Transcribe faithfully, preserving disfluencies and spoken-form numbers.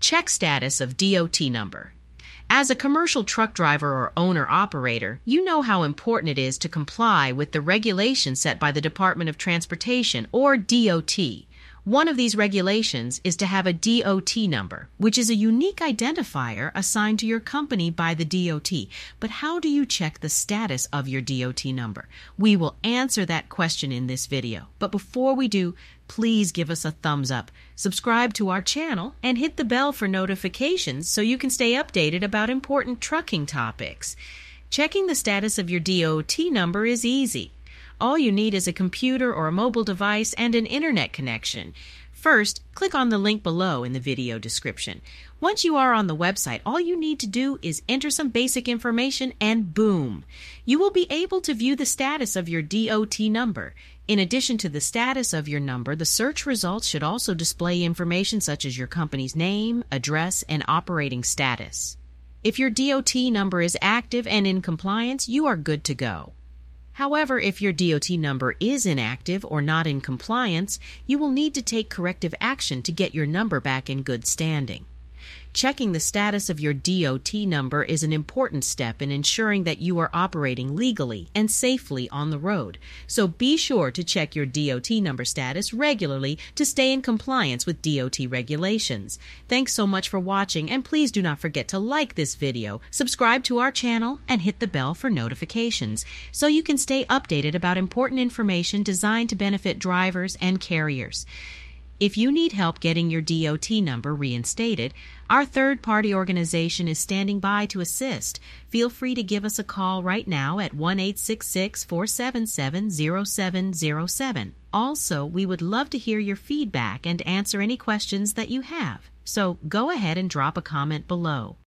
Check status of D O T number. As a commercial truck driver or owner-operator, you know how important it is to comply with the regulations set by the Department of Transportation, or D O T. One of these regulations is to have a D O T number, which is a unique identifier assigned to your company by the D O T. But how do you check the status of your D O T number? We will answer that question in this video. But before we do, please give us a thumbs up, subscribe to our channel, and hit the bell for notifications so you can stay updated about important trucking topics. Checking the status of your D O T number is easy. All you need is a computer or a mobile device and an internet connection. First, click on the link below in the video description. Once you are on the website, all you need to do is enter some basic information and boom! You will be able to view the status of your D O T number. In addition to the status of your number, the search results should also display information such as your company's name, address, and operating status. If your D O T number is active and in compliance, you are good to go. However, if your D O T number is inactive or not in compliance, you will need to take corrective action to get your number back in good standing. Checking the status of your D O T number is an important step in ensuring that you are operating legally and safely on the road, so be sure to check your D O T number status regularly to stay in compliance with D O T regulations. Thanks so much for watching, and please do not forget to like this video, subscribe to our channel, and hit the bell for notifications so you can stay updated about important information designed to benefit drivers and carriers. If you need help getting your D O T number reinstated, our third-party organization is standing by to assist. Feel free to give us a call right now at one eight six six, four seven seven, zero seven zero seven. Also, we would love to hear your feedback and answer any questions that you have. So go ahead and drop a comment below.